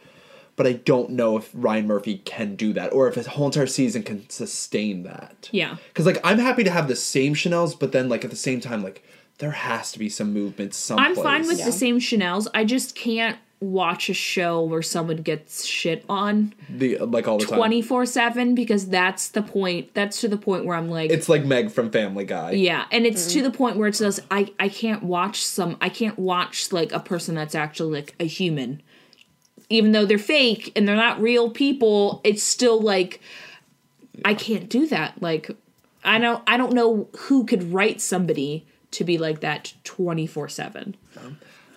But I don't know if Ryan Murphy can do that or if his whole entire season can sustain that. Yeah. Because, like, I'm happy to have the same Chanel's, but then, like, at the same time, like, there has to be some movement someplace. I'm fine with the same Chanel's. I just can't watch a show where someone gets shit on all the time 24/7 because that's to the point where I'm like, it's like Meg from Family Guy and it's to the point where it says I can't watch like a person that's actually like a human, even though they're fake and they're not real people. It's still like I can't do that. Like I don't know who could write somebody to be like that 24/7.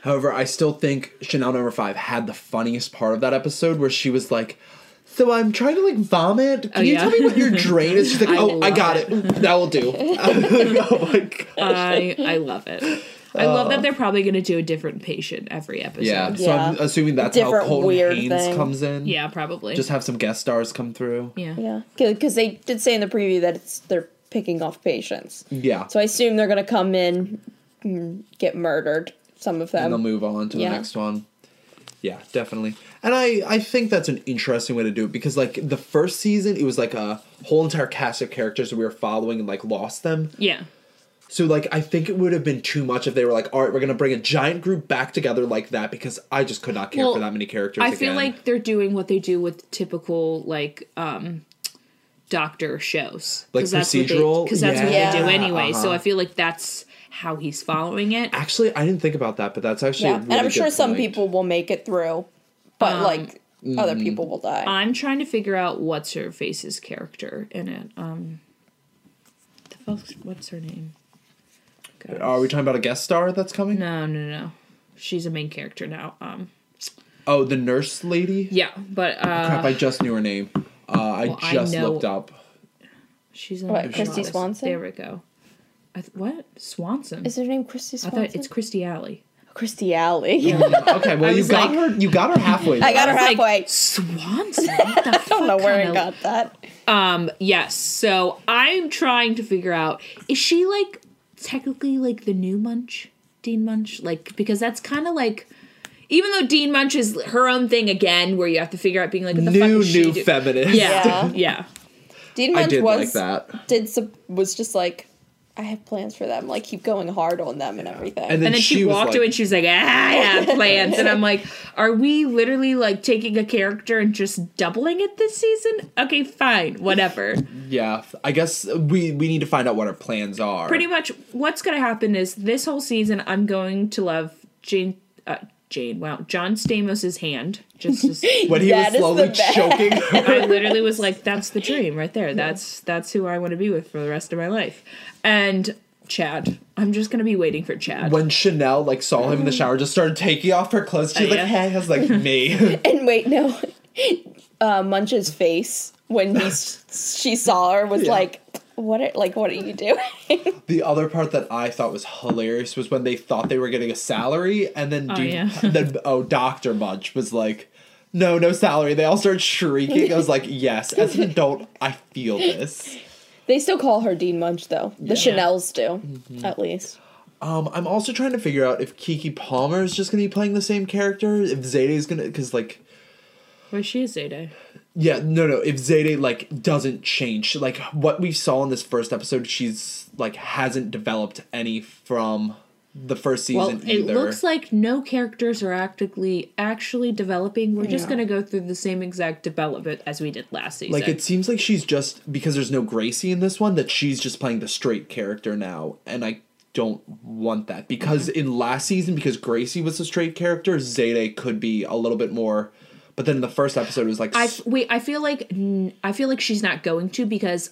However, I still think Chanel Number 5 had the funniest part of that episode where she was like, so I'm trying to, like, vomit. Can you tell me what your drain is? She's like, I got it. That will do. Oh, my gosh. I love it. I love that they're probably going to do a different patient every episode. Yeah, so I'm assuming that's how Colton Haynes comes in. Yeah, probably. Just have some guest stars come through. Yeah, because they did say in the preview that they're picking off patients. Yeah. So I assume they're going to come in and get murdered. Some of them. And they'll move on to the next one. Yeah, definitely. And I think that's an interesting way to do it because, like, the first season, it was, like, a whole entire cast of characters that we were following and, like, lost them. Yeah. So, like, I think it would have been too much if they were like, all right, we're going to bring a giant group back together like that because I just could not care for that many characters again. I feel like they're doing what they do with typical, like, doctor shows. Like, procedural? Because that's what they do anyway. So I feel like that's... how he's following it. Actually, I didn't think about that, but that's actually a really good point. And I'm sure some people will make it through, but like other people will die. I'm trying to figure out what's her face's character in it. What's her name? Guys. Are we talking about a guest star that's coming? No. She's a main character now. Oh, the nurse lady? Yeah, but crap, I just knew her name. I looked up. She's Christy Swanson. There we go. What? Swanson? Is her name Christy Swanson? I thought it's Christy Alley. Christy Alley. Okay, well, you got her halfway. Though. I got her halfway. Like, Swanson? I don't know where I got that. Yes, so I'm trying to figure out, is she, like, technically, like, the new Munch? Dean Munch? Like, because that's kind of, like... Even though Dean Munch is her own thing again, where you have to figure out being, like, what the fuck is she doing? New feminist. Yeah. Dean Munch was just, like... I have plans for them, like keep going hard on them and everything. And then she walked away and she was like, I have plans. And I'm like, are we literally like taking a character and just doubling it this season? Okay, fine, whatever. Yeah, I guess we need to find out what our plans are. Pretty much what's going to happen is this whole season I'm going to love Jane, wow, John Stamos's hand. Just when he was slowly choking her. I literally was like, that's the dream right there. That's who I want to be with for the rest of my life. And Chad. I'm just going to be waiting for Chad. When Chanel, like, saw him in the shower, just started taking off her clothes. She's like, hey, I was like, me. And wait, no. Munch's face when she saw her was like... What are you doing? The other part that I thought was hilarious was when they thought they were getting a salary, and then Dr. Munch was like, no salary. They all started shrieking. I was like, yes, as an adult, I feel this. They still call her Dean Munch, though. The Chanels do, at least. I'm also trying to figure out if Keke Palmer is just going to be playing the same character, if Zayday is going to, because, like... Well, she is Zayday. Yeah, no, if Zayday, like, doesn't change, like, what we saw in this first episode, she's, like, hasn't developed any from the first season either. Well, it looks like no characters are actually developing. We're just going to go through the same exact development as we did last season. Like, it seems like she's just, because there's no Gracie in this one, that she's just playing the straight character now, and I don't want that. Because in last season, because Gracie was a straight character, Zayday could be a little bit more... But then the first episode was like... I feel like she's not going to because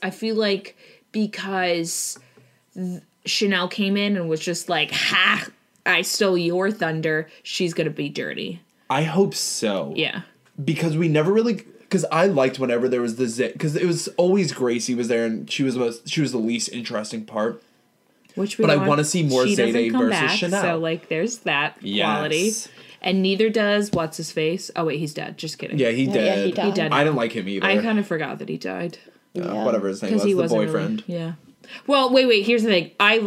Chanel came in and was just like, ha, I stole your thunder. She's going to be dirty. I hope so. Yeah. Because we never really... Because I liked whenever there was the zit. Because it was always Gracie was there and she was the least interesting part. Which we But I want to see more Zayday versus Chanel. So, like, there's that quality. And neither does what's-his-face. Oh, wait, he's dead. Just kidding. Yeah, he died. I didn't like him either. I kind of forgot that he died. Yeah. Whatever his name was, the boyfriend. Really, yeah. Well, wait, here's the thing. I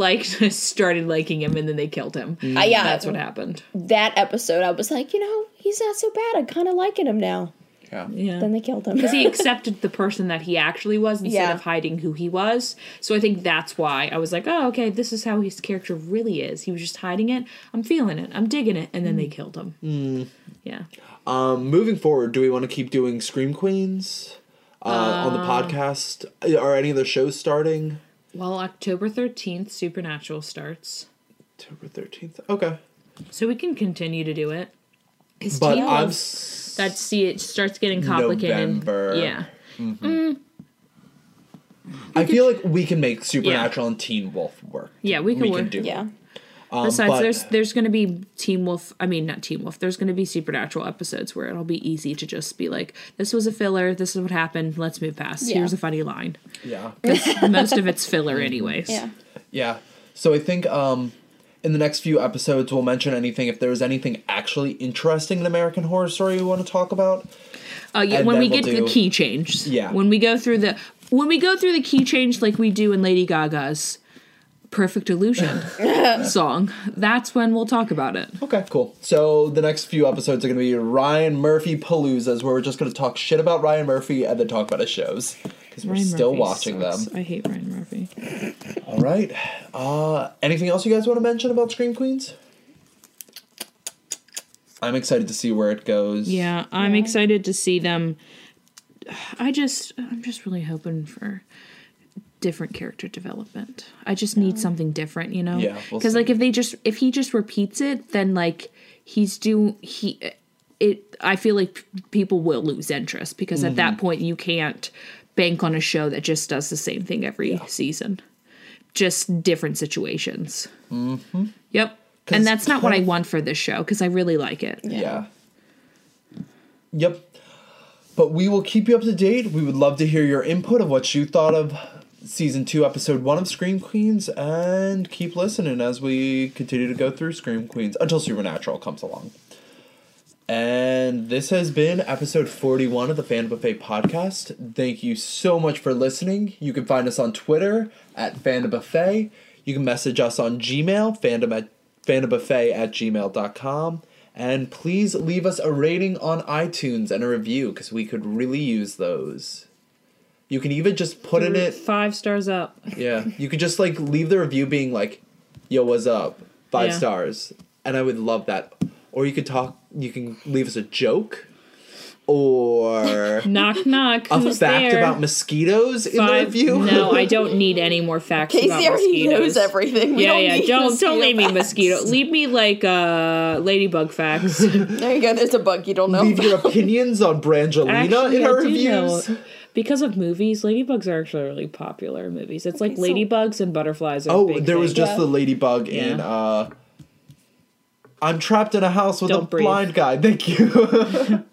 started liking him, and then they killed him. Yeah. That's what happened. That episode, I was like, he's not so bad. I'm kind of liking him now. Yeah. Then they killed him. Because he accepted the person that he actually was instead of hiding who he was. So I think that's why I was like, oh, okay, this is how his character really is. He was just hiding it. I'm feeling it. I'm digging it. And then they killed him. Mm. Yeah. Moving forward, do we want to keep doing Scream Queens on the podcast? Are any of the shows starting? Well, October 13th, Supernatural starts. October 13th. Okay. So we can continue to do it. But it starts getting complicated. November. Yeah. Mm-hmm. I feel like we can make Supernatural and Teen Wolf work. Yeah, we can do it. Yeah. Besides, there's going to be there's going to be Supernatural episodes where it'll be easy to just be like, this was a filler, this is what happened, let's move past. Yeah. Here's a funny line. Yeah. Because most of it's filler anyways. Yeah. Yeah. So I think... in the next few episodes, we'll mention anything, if there's anything actually interesting in American Horror Story we want to talk about. When we get to the key change. Yeah. When we go through the key change like we do in Lady Gaga's Perfect Illusion song, that's when we'll talk about it. Okay, cool. So the next few episodes are going to be Ryan Murphy Paloozas, where we're just going to talk shit about Ryan Murphy and then talk about his shows. Because we're still watching them. I hate Ryan Murphy. All right. Anything else you guys want to mention about Scream Queens? I'm excited to see where it goes. Yeah, I'm excited to see them. I'm just really hoping for different character development. I just need something different, you know? Yeah. Because like if he just repeats it, then like I feel like people will lose interest because at that point you can't bank on a show that just does the same thing every season. Just different situations. Mm-hmm. Yep. And that's not what I want for this show, because I really like it. Yeah. Yep. But we will keep you up to date. We would love to hear your input of what you thought of Season 2, Episode 1 of Scream Queens, and keep listening as we continue to go through Scream Queens until Supernatural comes along. And this has been episode 41 of the Fan Buffet podcast. Thank you so much for listening. You can find us on Twitter at FandomBuffet. You can message us on Gmail, fandombuffet@gmail.com. And please leave us a rating on iTunes and a review because we could really use those. You can even just put in it 5 stars up. Yeah. You could just like leave the review being like, yo, what's up? 5 stars. And I would love that. Or you could leave us a joke. Or knock knock. A fact about mosquitoes in the review. No, I don't need any more facts about mosquitoes. Casey already knows everything. We don't need Don't leave me mosquito. Leave me like ladybug facts. There you go. There's a bug you don't know. Leave your opinions on Brangelina in her reviews. Because of movies, ladybugs are actually really popular in movies. It's like ladybugs and butterflies. Just the ladybug in. I'm trapped in a house with blind guy. Thank you.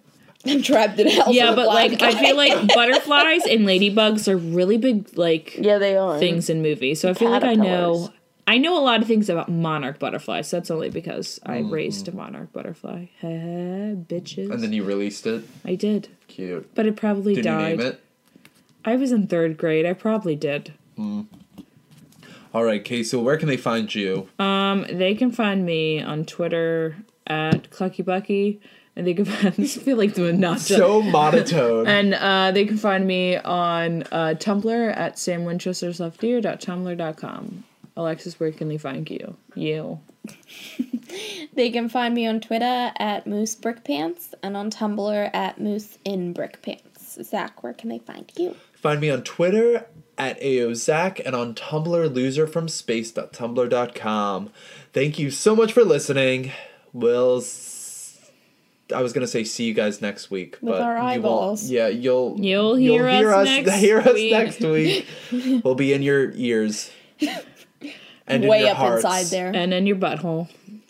I'm trapped in hell. Yeah, but like guy. I feel like butterflies and ladybugs are really big they are things in movies. So I feel like I know a lot of things about monarch butterflies. That's only because I raised a monarch butterfly. Bitches. And then you released it? I did. Cute. But it probably died. Did you name it? I was in 3rd grade. I probably did. Mm. All right, Kay, so where can they find you? They can find me on Twitter at CluckyBucky. And they can find, I feel like doing not so monotone. And they can find me on Tumblr at samwinchesterslovedeer.tumblr.com. Alexis, where can they find you? They can find me on Twitter at moosebrickpants and on Tumblr at mooseinbrickpants. Zach, where can they find you? Find me on Twitter at aozach and on Tumblr loserfromspace.tumblr.com. Thank you so much for listening. I was gonna say see you guys next week, but our eyeballs. You won't. Yeah, you'll hear us next week. We'll be in your ears, and way in your up hearts. Inside there, and in your butthole.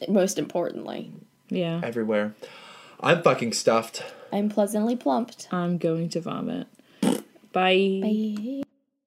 Most importantly, yeah, everywhere. I'm fucking stuffed. I'm pleasantly plumped. I'm going to vomit. Bye. Bye.